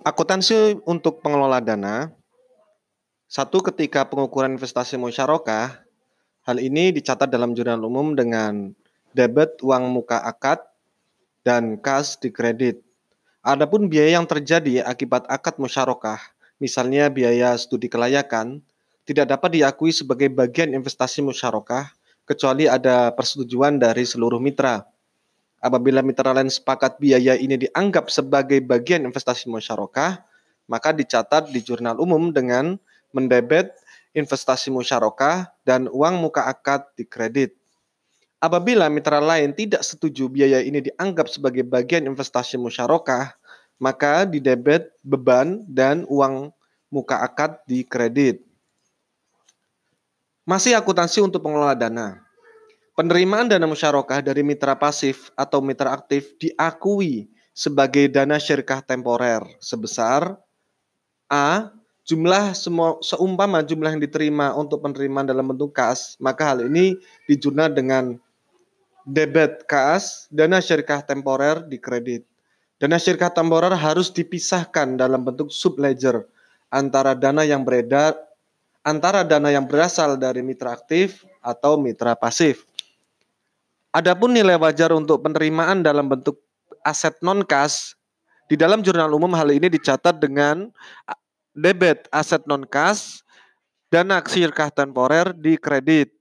Akuntansi untuk pengelola dana. Satu, ketika pengukuran investasi musyarakah, hal ini dicatat dalam jurnal umum dengan debit uang muka akad dan kas di kredit. Adapun biaya yang terjadi akibat akad musyarakah, misalnya biaya studi kelayakan, tidak dapat diakui sebagai bagian investasi musyarakah kecuali ada persetujuan dari seluruh mitra. Apabila mitra lain sepakat biaya ini dianggap sebagai bagian investasi musyarakah, maka dicatat di jurnal umum dengan mendebet investasi musyarakah dan uang muka akad di kredit. Apabila mitra lain tidak setuju biaya ini dianggap sebagai bagian investasi musyarakah, maka didebet beban dan uang muka akad di kredit. Masih akuntansi untuk pengelola dana. Penerimaan dana musyarakah dari mitra pasif atau mitra aktif diakui sebagai dana syirkah temporer sebesar A. Jumlah seumpama jumlah yang diterima untuk penerimaan dalam bentuk kas, maka hal ini dijurnal dengan debit kas, dana syirkah temporer di kredit. Dana syirkah temporer harus dipisahkan dalam bentuk subledger antara dana yang berasal dari mitra aktif atau mitra pasif. Adapun nilai wajar untuk penerimaan dalam bentuk aset non kas, di dalam jurnal umum hal ini dicatat dengan debit aset non kas, dana syirkah temporer di kredit.